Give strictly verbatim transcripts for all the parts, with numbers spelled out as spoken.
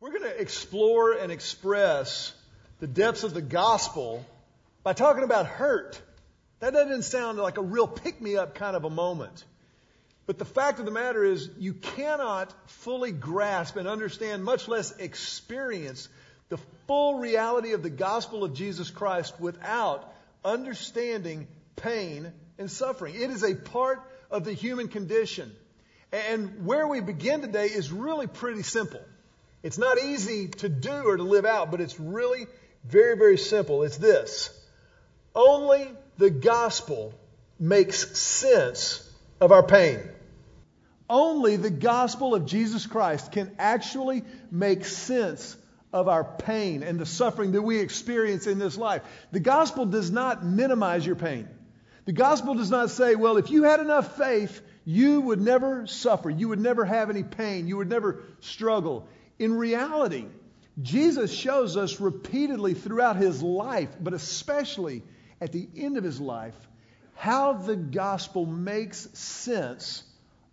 We're going to explore and express the depths of the gospel by talking about hurt. That doesn't sound like a real pick-me-up kind of a moment. But the fact of the matter is you cannot fully grasp and understand, much less experience, the full reality of the gospel of Jesus Christ without understanding pain and suffering. It is a part of the human condition. And where we begin today is really pretty simple. It's not easy to do or to live out, but it's really very, very simple. It's this. Only the gospel makes sense of our pain. Only the gospel of Jesus Christ can actually make sense of our pain and the suffering that we experience in this life. The gospel does not minimize your pain. The gospel does not say, well, if you had enough faith, you would never suffer. You would never have any pain. You would never struggle. In reality, Jesus shows us repeatedly throughout his life, but especially at the end of his life, how the gospel makes sense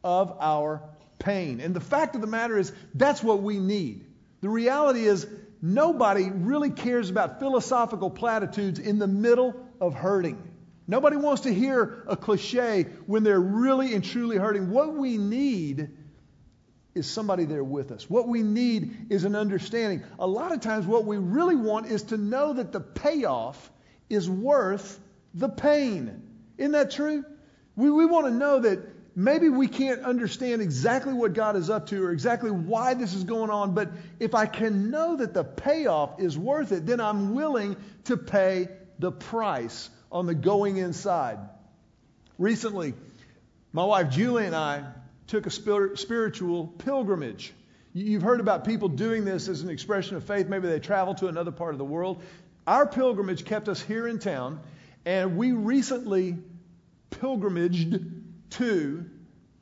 of our pain. And the fact of the matter is, that's what we need. The reality is, nobody really cares about philosophical platitudes in the middle of hurting. Nobody wants to hear a cliche when they're really and truly hurting. What we need is somebody there with us. What we need is an understanding. A lot of times what we really want is to know that the payoff is worth the pain. Isn't that true? We, we want to know that maybe we can't understand exactly what God is up to or exactly why this is going on, but if I can know that the payoff is worth it, then I'm willing to pay the price on the going inside. Recently, my wife Julie and I took a spiritual pilgrimage. You've heard about people doing this as an expression of faith. Maybe they travel to another part of the world. Our pilgrimage kept us here in town, and we recently pilgrimaged to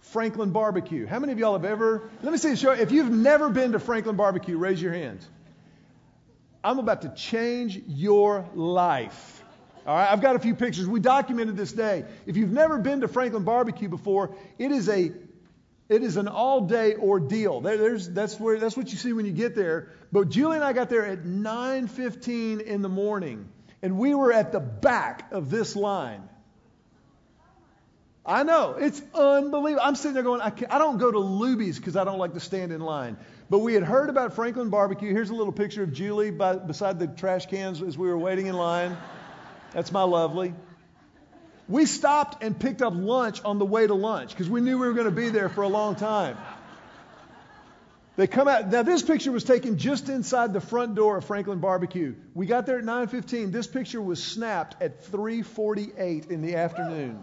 Franklin Barbecue. How many of y'all have ever, let me see, if you've never been to Franklin Barbecue, raise your hands. I'm about to change your life. All right, I've got a few pictures. We documented this day. If you've never been to Franklin Barbecue before, it is a It is an all-day ordeal. There, there's, that's, where, that's what you see when you get there. But Julie and I got there at nine fifteen in the morning, and we were at the back of this line. I know. It's unbelievable. I'm sitting there going, I, I don't go to Luby's because I don't like to stand in line. But we had heard about Franklin Barbecue. Here's a little picture of Julie by, beside the trash cans as we were waiting in line. That's my lovely. We stopped and picked up lunch on the way to lunch because we knew we were going to be there for a long time. They come out. Now, this picture was taken just inside the front door of Franklin Barbecue. We got there at nine fifteen. This picture was snapped at three forty-eight in the afternoon.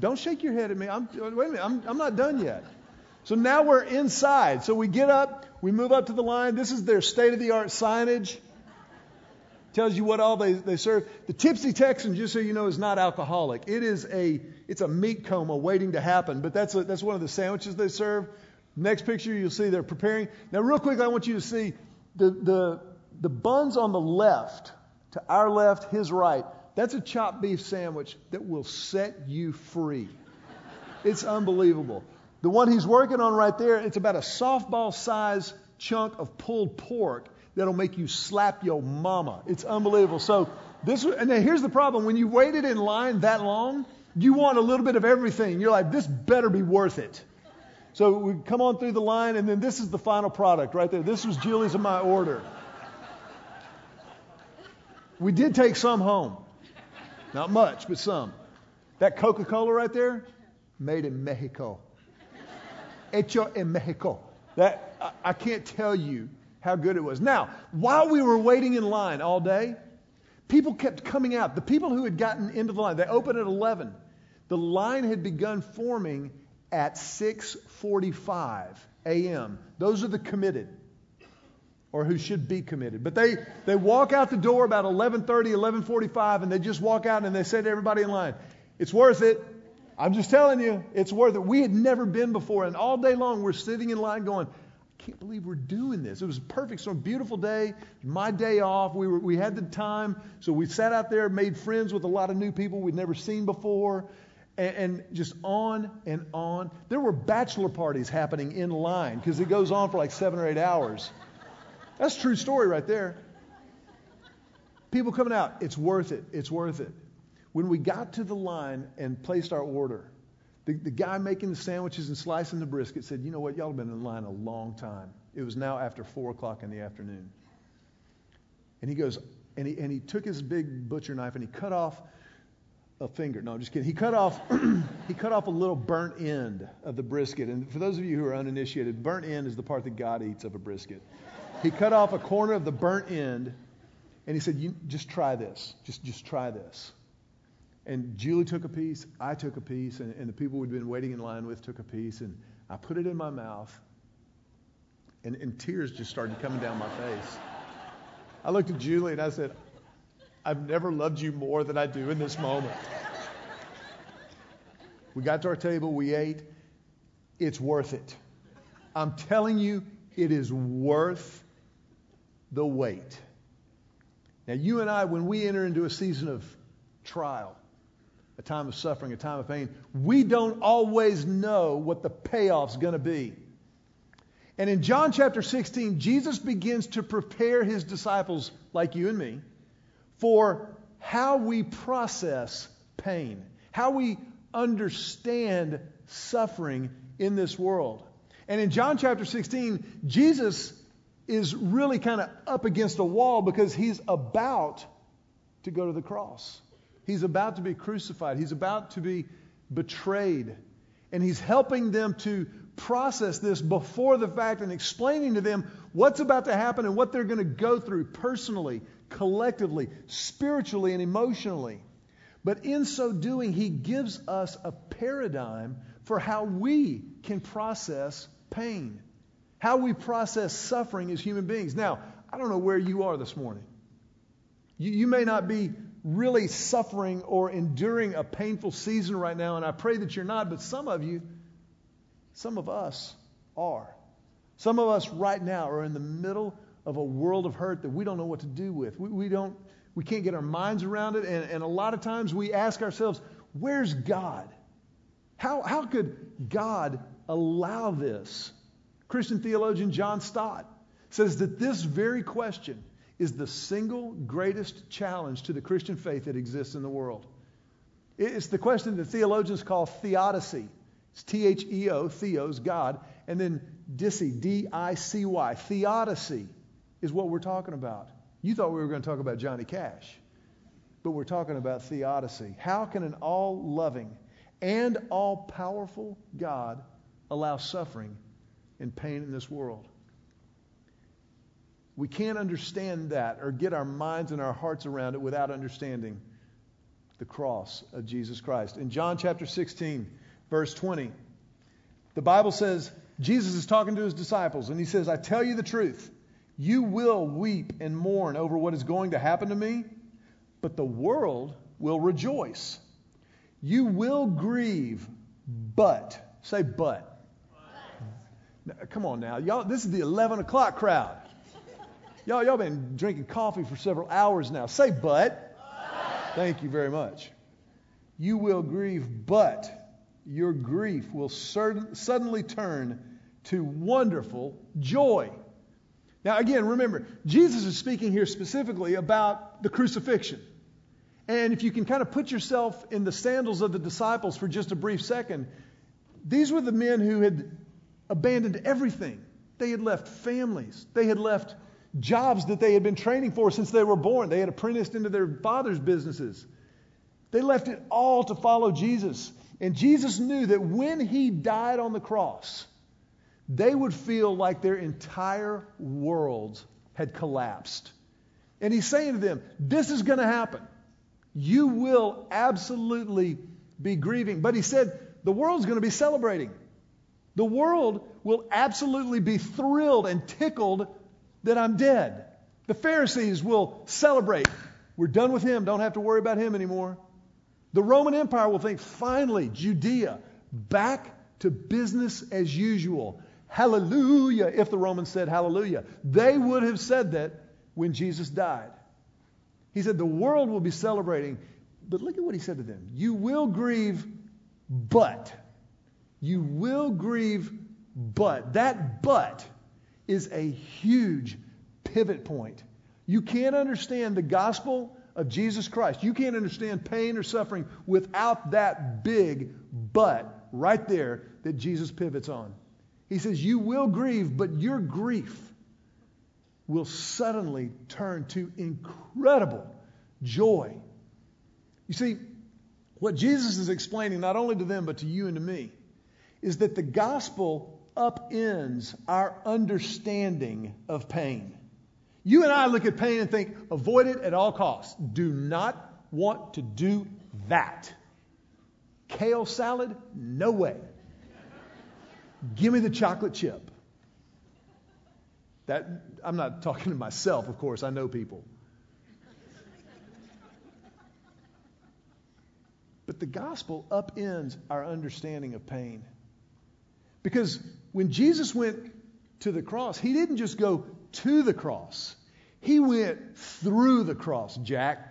Don't shake your head at me. I'm, wait a minute. I'm, I'm not done yet. So now we're inside. So we get up. We move up to the line. This is their state-of-the-art signage. Tells you what all they, they serve. The Tipsy Texan, just so you know, is not alcoholic. It is a it's a meat coma waiting to happen. But that's a, that's one of the sandwiches they serve. Next picture, you'll see they're preparing. Now, real quick, I want you to see the the the buns on the left, to our left, his right. That's a chopped beef sandwich that will set you free. It's unbelievable. The one he's working on right there, it's about a softball size chunk of pulled pork. That'll make you slap your mama. It's unbelievable. So this, and now here's the problem. When you waited in line that long, you want a little bit of everything. You're like, this better be worth it. So we come on through the line, and then this is the final product right there. This was Julie's and my order. We did take some home. Not much, but some. That Coca-Cola right there, made in Mexico. Hecho en Mexico. That, I, I can't tell you how good it was. Now, while we were waiting in line all day, people kept coming out. The people who had gotten into the line, they opened at eleven. The line had begun forming at six forty-five a.m. Those are the committed, or who should be committed. But they, they walk out the door about eleven thirty, eleven forty-five, and they just walk out and they say to everybody in line, it's worth it. I'm just telling you, it's worth it. We had never been before, and all day long we're sitting in line going, can't believe we're doing this. It was perfect. So beautiful day, my day off. We were, we had the time. So we sat out there, made friends with a lot of new people we'd never seen before, and, and just on and on. There were bachelor parties happening in line because it goes on for like seven or eight hours. That's a true story right there. People coming out, it's worth it, it's worth it. When we got to the line and placed our order, the, the guy making the sandwiches and slicing the brisket said, you know what, y'all have been in line a long time. It was now after four o'clock in the afternoon. And he goes, and he, and he took his big butcher knife and he cut off a finger. No, I'm just kidding. He cut off he cut off a little burnt end of the brisket. And for those of you who are uninitiated, burnt end is the part that God eats of a brisket. He cut off a corner of the burnt end, and he said, you, just try this. Just just try this. And Julie took a piece, I took a piece, and, and the people we'd been waiting in line with took a piece, and I put it in my mouth, and, and tears just started coming down my face. I looked at Julie, and I said, I've never loved you more than I do in this moment. We got to our table, we ate. It's worth it. I'm telling you, it is worth the wait. Now, you and I, when we enter into a season of trial, a time of suffering, a time of pain, we don't always know what the payoff's going to be. And in John chapter sixteen, Jesus begins to prepare his disciples, like you and me, for how we process pain, how we understand suffering in this world. And in John chapter sixteen, Jesus is really kind of up against a wall because he's about to go to the cross. He's about to be crucified. He's about to be betrayed. And he's helping them to process this before the fact and explaining to them what's about to happen and what they're going to go through personally, collectively, spiritually, and emotionally. But in so doing, he gives us a paradigm for how we can process pain, how we process suffering as human beings. Now, I don't know where you are this morning. You, you may not be really suffering or enduring a painful season right now, and I pray that you're not, but some of you, some of us are. Some of us right now are in the middle of a world of hurt that we don't know what to do with. We, we don't, we can't get our minds around it. And, and a lot of times we ask ourselves, where's God? How, how could God allow this? Christian theologian John Stott says that this very question is the single greatest challenge to the Christian faith that exists in the world. It's the question that theologians call theodicy. It's T H E O, theos, God, and then dicy, D I C Y, theodicy is what we're talking about. You thought we were going to talk about Johnny Cash, but we're talking about theodicy. How can an all-loving and all-powerful God allow suffering and pain in this world? We can't understand that or get our minds and our hearts around it without understanding the cross of Jesus Christ. In John chapter sixteen, verse twenty, the Bible says, Jesus is talking to his disciples, and he says, I tell you the truth. You will weep and mourn over what is going to happen to me, but the world will rejoice. You will grieve, but, say but. Now, come on now, y'all, this is the eleven o'clock crowd. Y'all, y'all been drinking coffee for several hours now. Say but. But. Thank you very much. You will grieve, but your grief will certain, suddenly turn to wonderful joy. Now, again, remember, Jesus is speaking here specifically about the crucifixion. And if you can kind of put yourself in the sandals of the disciples for just a brief second, these were the men who had abandoned everything. They had left families. They had left jobs that they had been training for since they were born. They had apprenticed into their father's businesses. They left it all to follow Jesus. And Jesus knew that when he died on the cross, they would feel like their entire worlds had collapsed. And he's saying to them, this is going to happen. You will absolutely be grieving. But he said, the world's going to be celebrating. The world will absolutely be thrilled and tickled that I'm dead. The Pharisees will celebrate. We're done with him. Don't have to worry about him anymore. The Roman Empire will think, finally, Judea, back to business as usual. Hallelujah, if the Romans said hallelujah. They would have said that when Jesus died. He said the world will be celebrating. But look at what he said to them. You will grieve, but. You will grieve, but. That but is a huge pivot point. You can't understand the gospel of Jesus Christ. You can't understand pain or suffering without that big but right there that Jesus pivots on. He says, you will grieve, but your grief will suddenly turn to incredible joy. You see, what Jesus is explaining not only to them but to you and to me is that the gospel upends our understanding of pain. You and I look at pain and think, avoid it at all costs. Do not want to do that. Kale salad? No way. Give me the chocolate chip. That, I'm not talking to myself, of course. I know people. But the gospel upends our understanding of pain. Because when Jesus went to the cross, he didn't just go to the cross. He went through the cross, Jack.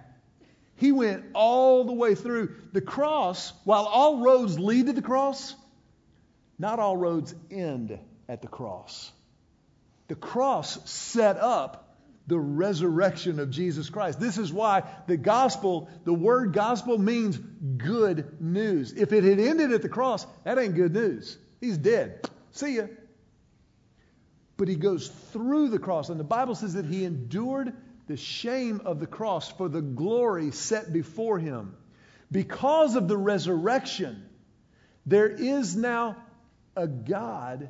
He went all the way through. The cross, while all roads lead to the cross, not all roads end at the cross. The cross set up the resurrection of Jesus Christ. This is why the gospel, the word gospel, means good news. If it had ended at the cross, that ain't good news. He's dead. See ya. But he goes through the cross. And the Bible says that he endured the shame of the cross for the glory set before him. Because of the resurrection, there is now a God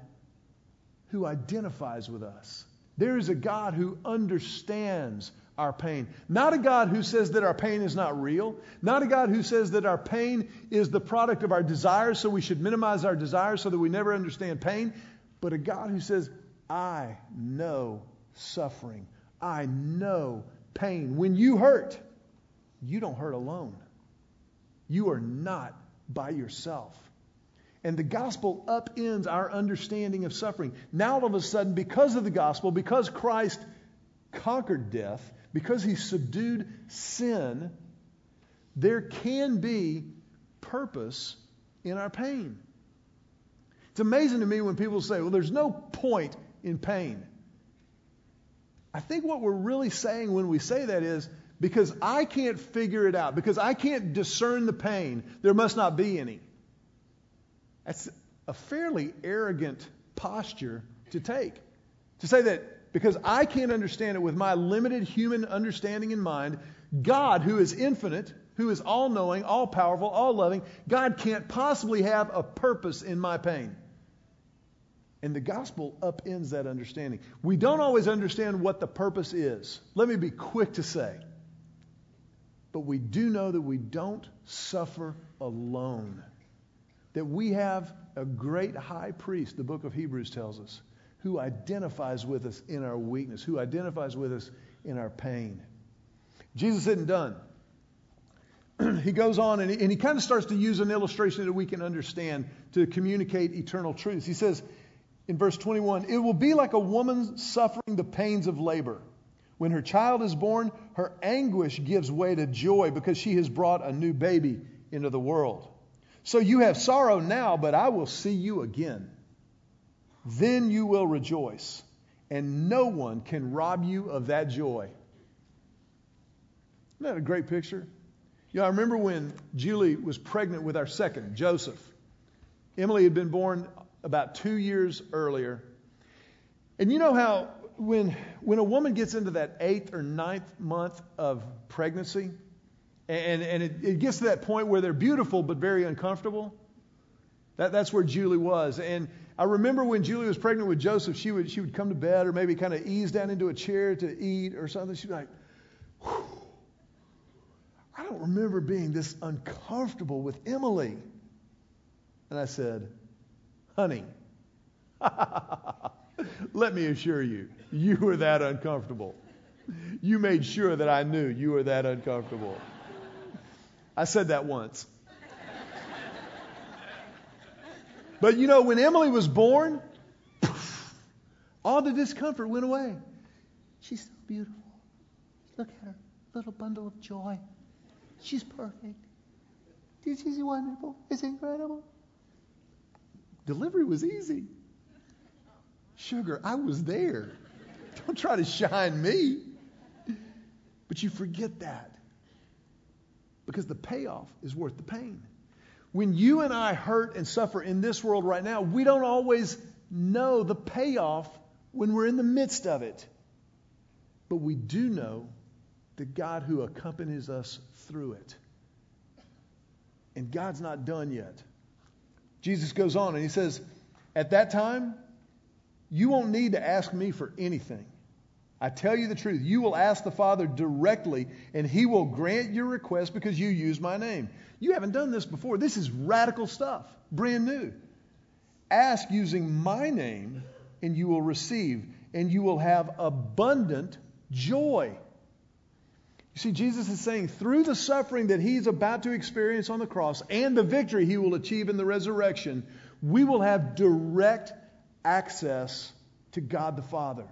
who identifies with us. There is a God who understands our pain. Not a God who says that our pain is not real. Not a God who says that our pain is the product of our desires, so we should minimize our desires so that we never understand pain. But a God who says, I know suffering. I know pain. When you hurt, you don't hurt alone. You are not by yourself. And the gospel upends our understanding of suffering. Now all of a sudden, because of the gospel, because Christ conquered death, because he subdued sin, there can be purpose in our pain. It's amazing to me when people say, well, there's no point in pain. I think what we're really saying when we say that is, because I can't figure it out, because I can't discern the pain, there must not be any. That's a fairly arrogant posture to take. To say that because I can't understand it with my limited human understanding in mind, God, who is infinite, who is all-knowing, all-powerful, all-loving, God can't possibly have a purpose in my pain. And the gospel upends that understanding. We don't always understand what the purpose is. Let me be quick to say. But we do know that we don't suffer alone. That we have a great high priest, the book of Hebrews tells us, who identifies with us in our weakness, who identifies with us in our pain. Jesus isn't done. He goes on and he, and he kind of starts to use an illustration that we can understand to communicate eternal truths. He says in verse twenty-one, it will be like a woman suffering the pains of labor. When her child is born, her anguish gives way to joy because she has brought a new baby into the world. So you have sorrow now, but I will see you again. Then you will rejoice, and no one can rob you of that joy. Isn't that a great picture? You know, I remember when Julie was pregnant with our second, Joseph. Emily had been born about two years earlier. And you know how when, when a woman gets into that eighth or ninth month of pregnancy, And, and it, it gets to that point where they're beautiful but very uncomfortable. That, that's where Julie was. And I remember when Julie was pregnant with Joseph, she would she would come to bed or maybe kind of ease down into a chair to eat or something. She'd be like, whew, I don't remember being this uncomfortable with Emily. And I said, honey, let me assure you, you were that uncomfortable. You made sure that I knew you were that uncomfortable. I said that once. But you know, when Emily was born, poof, all the discomfort went away. She's so beautiful. Look at her, little bundle of joy. She's perfect. She's wonderful. It's incredible. Delivery was easy. Sugar, I was there. Don't try to shine me. But you forget that because the payoff is worth the pain. When you and I hurt and suffer in this world right now, we don't always know the payoff when we're in the midst of it. But we do know the God who accompanies us through it. And God's not done yet. Jesus goes on and he says, at that time, you won't need to ask me for anything. I tell you the truth. You will ask the Father directly, and he will grant your request because you use my name. You haven't done this before. This is radical stuff, brand new. Ask using my name, and you will receive, and you will have abundant joy. You see, Jesus is saying through the suffering that he's about to experience on the cross and the victory he will achieve in the resurrection, we will have direct access to God the Father.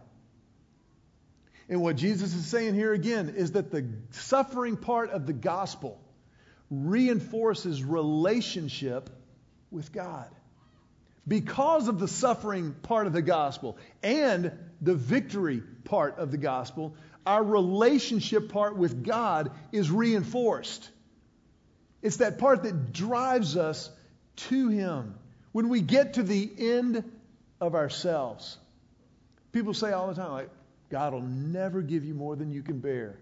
And what Jesus is saying here again is that the suffering part of the gospel reinforces relationship with God. Because of the suffering part of the gospel and the victory part of the gospel, our relationship part with God is reinforced. It's that part that drives us to Him when we get to the end of ourselves. People say all the time, like, God will never give you more than you can bear.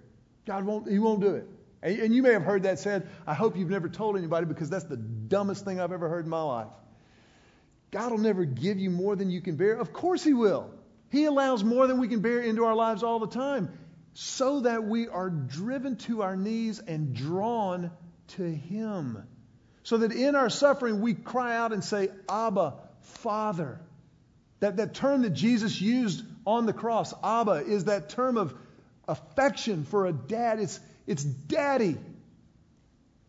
God won't, He won't do it. And, and you may have heard that said. I hope you've never told anybody, because that's the dumbest thing I've ever heard in my life. God will never give you more than you can bear. Of course He will. He allows more than we can bear into our lives all the time, so that we are driven to our knees and drawn to Him. So that in our suffering, we cry out and say, Abba, Father. That, that term that Jesus used on the cross, Abba, is that term of affection for a dad. It's, it's daddy.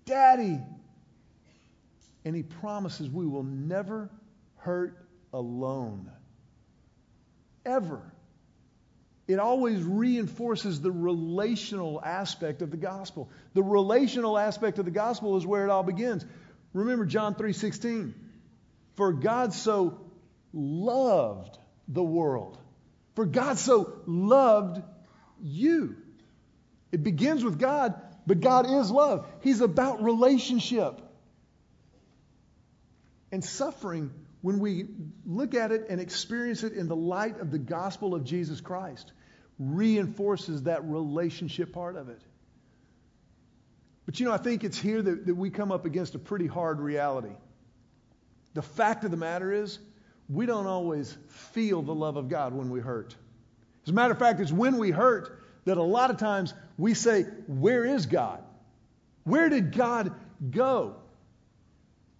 Daddy. And He promises we will never hurt alone. Ever. It always reinforces the relational aspect of the gospel. The relational aspect of the gospel is where it all begins. Remember John three sixteen. For God so loved the world. For God so loved you. It begins with God, but God is love. He's about relationship. And suffering, when we look at it and experience it in the light of the gospel of Jesus Christ, reinforces that relationship part of it. But you know, I think it's here that, that we come up against a pretty hard reality. The fact of the matter is, we don't always feel the love of God when we hurt. As a matter of fact, it's when we hurt that a lot of times we say, where is God? Where did God go?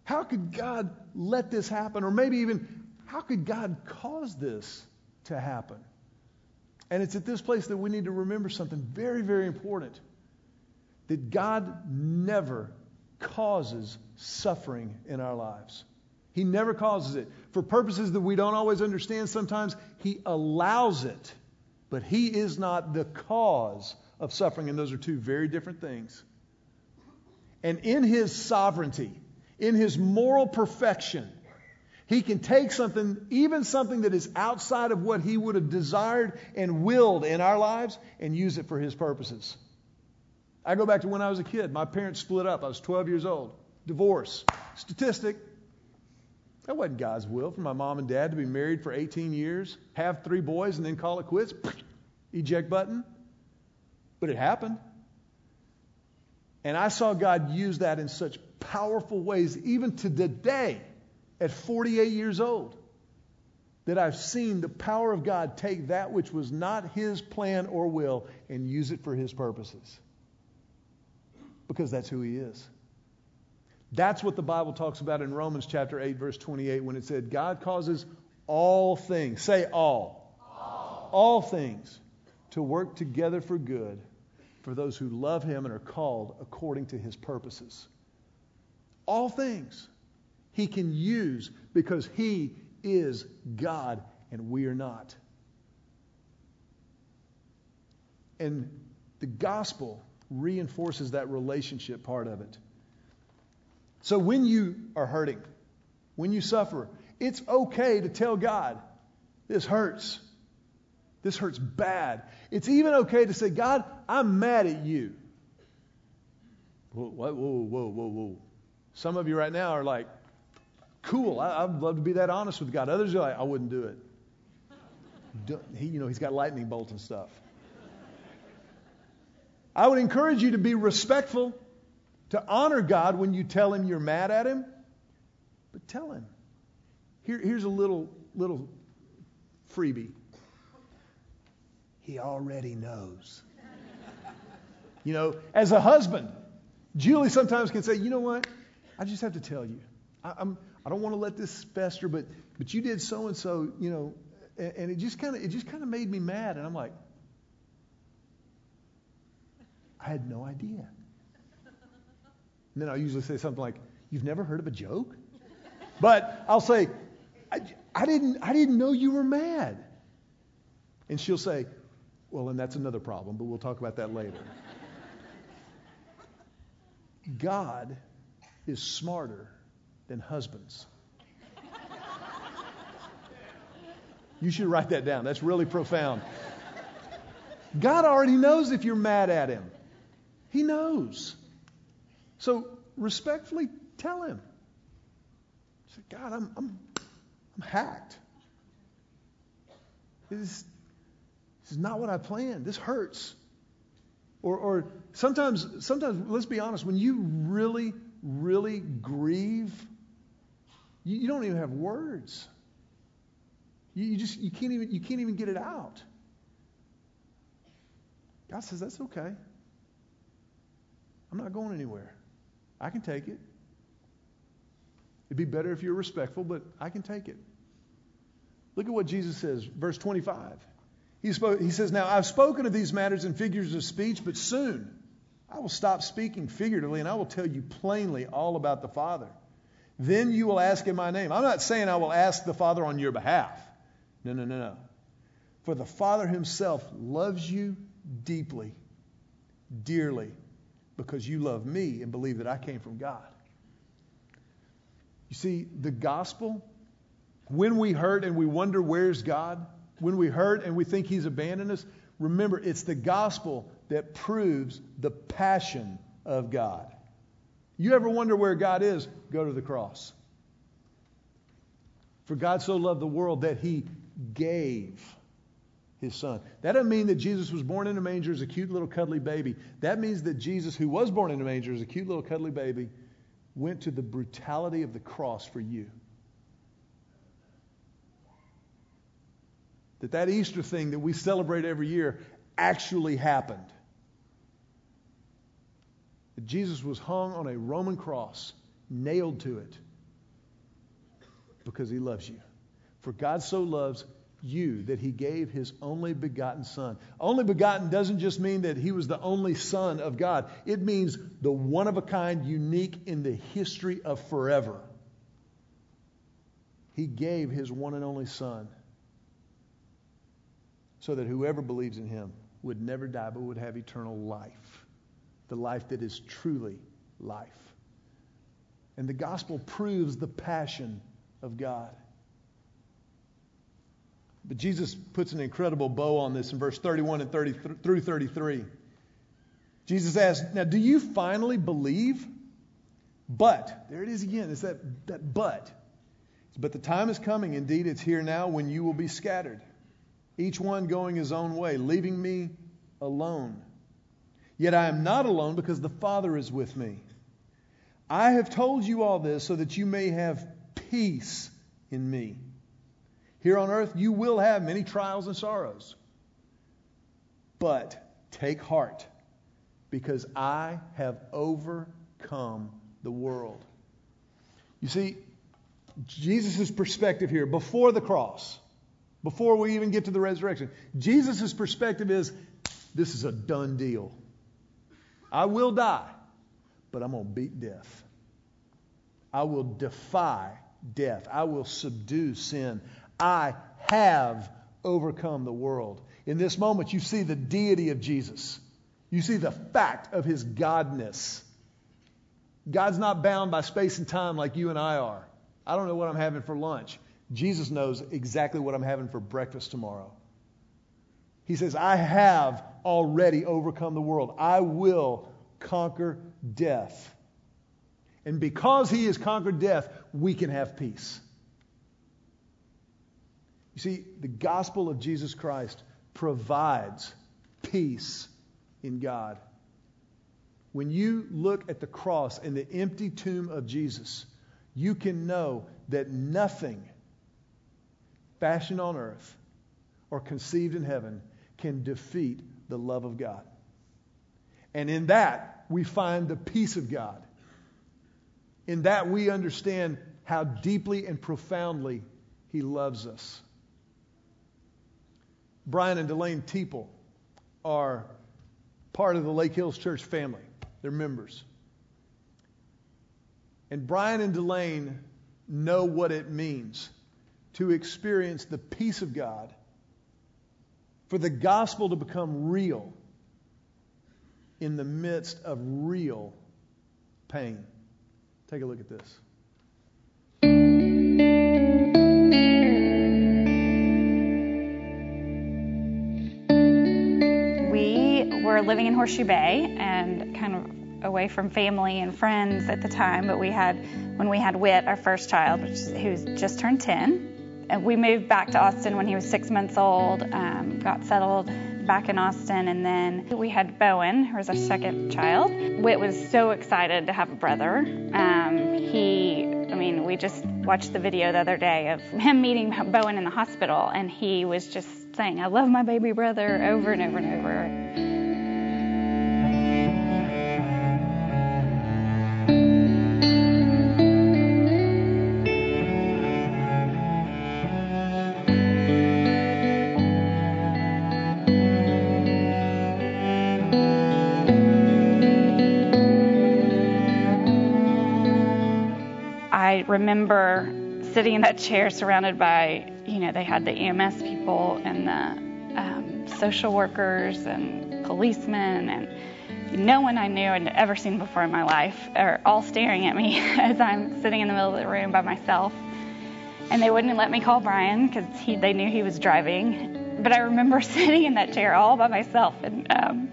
How could God let this happen? Or maybe even, how could God cause this to happen? And it's at this place that we need to remember something very, very important. That God never causes suffering in our lives. He never causes it. For purposes that we don't always understand sometimes, He allows it. But He is not the cause of suffering. And those are two very different things. And in His sovereignty, in His moral perfection, He can take something, even something that is outside of what He would have desired and willed in our lives, and use it for His purposes. I go back to when I was a kid. My parents split up. I was twelve years old. Divorce. Statistic. That wasn't God's will for my mom and dad to be married for eighteen years, have three boys, and then call it quits. Eject button. But it happened. And I saw God use that in such powerful ways, even to today, at forty-eight years old, that I've seen the power of God take that which was not His plan or will and use it for His purposes. Because that's who He is. That's what the Bible talks about in Romans chapter eight, verse twenty-eight, when it said, God causes all things, say all, all, all things to work together for good for those who love Him and are called according to His purposes. All things He can use because He is God and we are not. And the gospel reinforces that relationship part of it. So when you are hurting, when you suffer, it's okay to tell God, this hurts. This hurts bad. It's even okay to say, God, I'm mad at you. Whoa, whoa, whoa, whoa, whoa. Some of you right now are like, cool, I, I'd love to be that honest with God. Others are like, I wouldn't do it. He, you know, he's got lightning bolts and stuff. I would encourage you to be respectful, to honor God when you tell him you're mad at him. But tell him. Here, here's a little, little freebie. He already knows. You know, as a husband, Julie sometimes can say, you know what? I just have to tell you. I, I'm, I don't want to let this fester, but but you did so and so, you know, and, and it just kind of it just kind of made me mad, and I'm like, I had no idea. And then I'll usually say something like, "You've never heard of a joke?" But I'll say, I, I didn't I didn't know you were mad. And she'll say, well, and that's another problem, but we'll talk about that later. God is smarter than husbands. You should write that down. That's really profound. God already knows if you're mad at him. He knows. So respectfully tell him. Say, God, I'm I'm I'm hacked. This, this is not what I planned. This hurts. Or or sometimes sometimes let's be honest, when you really, really grieve, you, you don't even have words. You, you just you can't even you can't even get it out. God says, that's okay. I'm not going anywhere. I can take it. It'd be better if you're respectful, but I can take it. Look at what Jesus says, verse twenty-five. He, spoke, he says, now I've spoken of these matters in figures of speech, but soon I will stop speaking figuratively and I will tell you plainly all about the Father. Then you will ask in my name. I'm not saying I will ask the Father on your behalf. No, no, no, no. For the Father himself loves you deeply, dearly, because you love me and believe that I came from God. You see, the gospel, when we hurt and we wonder where's God, when we hurt and we think he's abandoned us, remember, it's the gospel that proves the passion of God. You ever wonder where God is? Go to the cross. For God so loved the world that he gave his son. That doesn't mean that Jesus was born in a manger as a cute little cuddly baby. That means that Jesus, who was born in a manger as a cute little cuddly baby, went to the brutality of the cross for you. That that Easter thing that we celebrate every year actually happened. That Jesus was hung on a Roman cross, nailed to it, because he loves you. For God so loves you that he gave his only begotten son. Only begotten doesn't just mean that he was the only son of God. It means the one of a kind, unique in the history of forever. He gave his one and only son so that whoever believes in him would never die but would have eternal life. The life that is truly life. And the gospel proves the passion of God. But Jesus puts an incredible bow on this in verse thirty-one and thirty through thirty-three. Jesus asks, now do you finally believe? But, there it is again, it's that, that but. But the time is coming, indeed it's here now, when you will be scattered. Each one going his own way, leaving me alone. Yet I am not alone because the Father is with me. I have told you all this so that you may have peace in me. Here on earth, you will have many trials and sorrows. But take heart, because I have overcome the world. You see, Jesus' perspective here, before the cross, before we even get to the resurrection, Jesus' perspective is, this is a done deal. I will die, but I'm going to beat death. I will defy death. I will subdue sin. I have overcome the world. In this moment, you see the deity of Jesus. You see the fact of his godness. God's not bound by space and time like you and I are. I don't know what I'm having for lunch. Jesus knows exactly what I'm having for breakfast tomorrow. He says, I have already overcome the world. I will conquer death. And because he has conquered death, we can have peace. You see, the gospel of Jesus Christ provides peace in God. When you look at the cross and the empty tomb of Jesus, you can know that nothing fashioned on earth or conceived in heaven can defeat the love of God. And in that, we find the peace of God. In that, we understand how deeply and profoundly he loves us. Brian and Delaine Teeple are part of the Lake Hills Church family. They're members. And Brian and Delaine know what it means to experience the peace of God, for the gospel to become real in the midst of real pain. Take a look at this. We were living in Horseshoe Bay and kind of away from family and friends at the time, but we had, when we had Whit, our first child, which is, who's just turned ten, and we moved back to Austin when he was six months old, um, got settled back in Austin, and then we had Bowen, who was our second child. Whit was so excited to have a brother. Um, he, I mean, we just watched the video the other day of him meeting Bowen in the hospital, and he was just saying, I love my baby brother, over and over and over. Remember sitting in that chair surrounded by, you know, they had the E M S people and the um, social workers and policemen and no one I knew and ever seen before in my life are all staring at me as I'm sitting in the middle of the room by myself. And they wouldn't let me call Brian because he, they knew he was driving. But I remember sitting in that chair all by myself and um,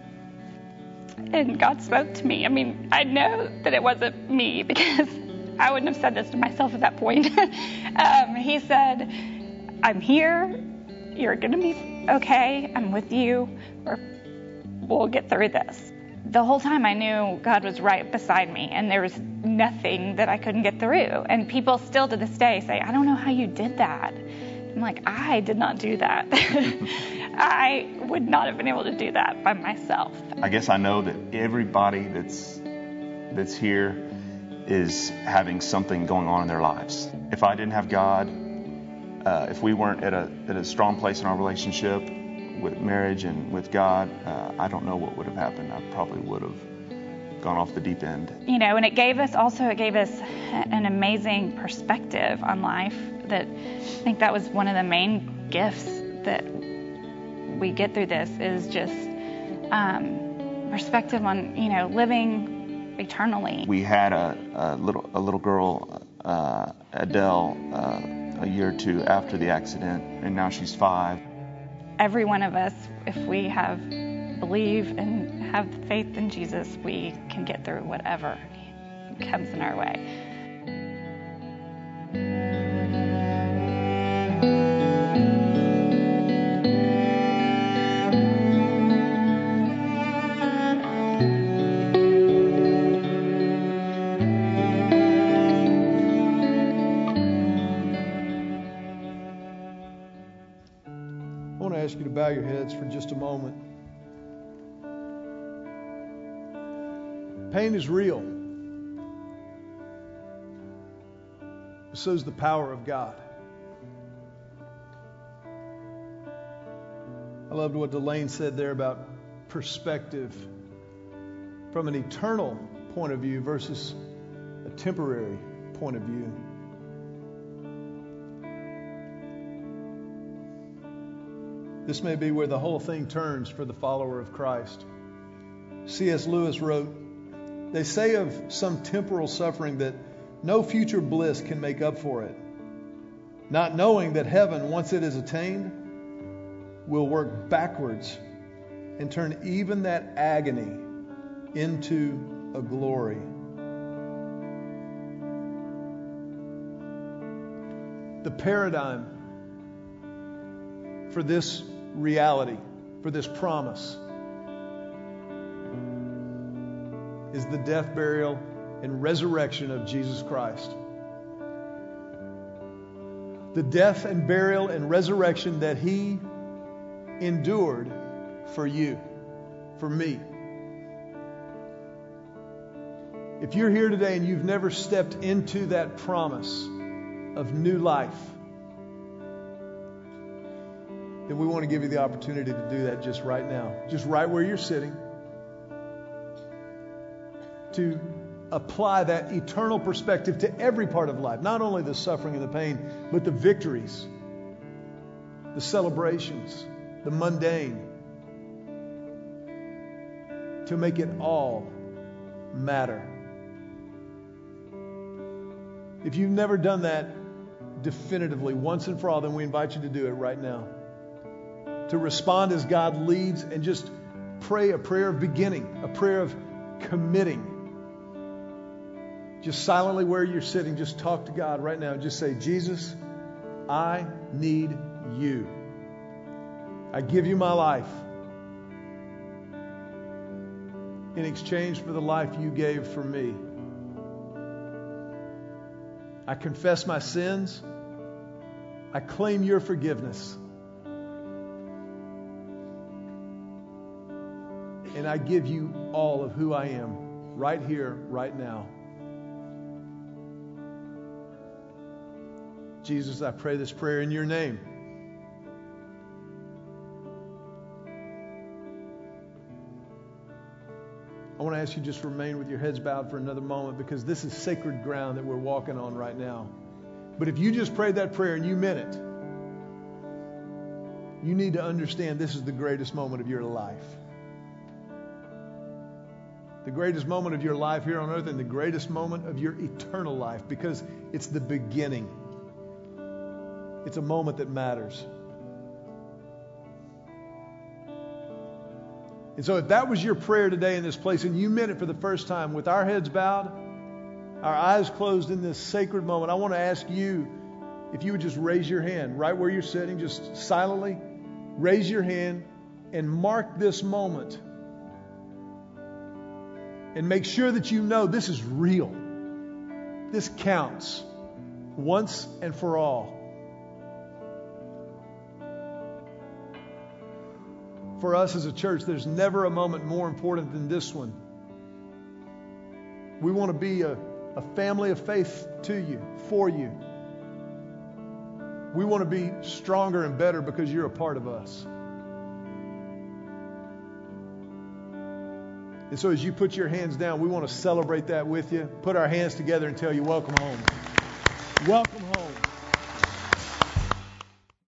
and God spoke to me. I mean, I know that it wasn't me because I wouldn't have said this to myself at that point. um, he said, I'm here. You're going to be okay. I'm with you. Or we'll get through this. The whole time I knew God was right beside me, and there was nothing that I couldn't get through. And people still to this day say, I don't know how you did that. I'm like, I did not do that. I would not have been able to do that by myself. I guess I know that everybody that's that's here is having something going on in their lives. If I didn't have God, uh, if we weren't at a at a strong place in our relationship with marriage and with God, uh, I don't know what would have happened. I probably would have gone off the deep end. You know, and it gave us also, it gave us an amazing perspective on life that I think that was one of the main gifts that we get through this is just um, perspective on, you know, living eternally. We had a, a little a little girl, uh, Adele, uh, a year or two after the accident, and now she's five. Every one of us, if we have believe and have faith in Jesus, we can get through whatever comes in our way. Bow your heads for just a moment. Pain is real. So is the power of God. I loved what Delaine said there about perspective from an eternal point of view versus a temporary point of view. This may be where the whole thing turns for the follower of Christ. C S Lewis wrote, they say of some temporal suffering that no future bliss can make up for it, not knowing that heaven, once it is attained, will work backwards and turn even that agony into a glory. The paradigm for this reality, for this promise, is the death, burial, and resurrection of Jesus Christ. The death and burial and resurrection that He endured for you, for me. If you're here today and you've never stepped into that promise of new life, then we want to give you the opportunity to do that just right now. Just right where you're sitting. To apply that eternal perspective to every part of life, not only the suffering and the pain, but the victories, the celebrations, the mundane, to make it all matter. If you've never done that definitively, once and for all, then we invite you to do it right now. To respond as God leads and just pray a prayer of beginning, a prayer of committing. Just silently where you're sitting, just talk to God right now. Just say, Jesus, I need you. I give you my life in exchange for the life you gave for me. I confess my sins. I claim your forgiveness. And I give you all of who I am right here, right now. Jesus, I pray this prayer in your name. I want to ask you just remain with your heads bowed for another moment, because this is sacred ground that we're walking on right now. But if you just prayed that prayer and you meant it, you need to understand this is the greatest moment of your life. The greatest moment of your life here on earth, and the greatest moment of your eternal life, because it's the beginning. It's a moment that matters. And so if that was your prayer today in this place, and you meant it for the first time, with our heads bowed, our eyes closed in this sacred moment, I want to ask you if you would just raise your hand right where you're sitting, just silently raise your hand and mark this moment. And make sure that you know this is real. This counts once and for all. For us as a church, there's never a moment more important than this one. We want to be a, a family of faith to you, for you. We want to be stronger and better because you're a part of us. And so as you put your hands down, we want to celebrate that with you. Put our hands together and tell you, welcome home. Welcome home.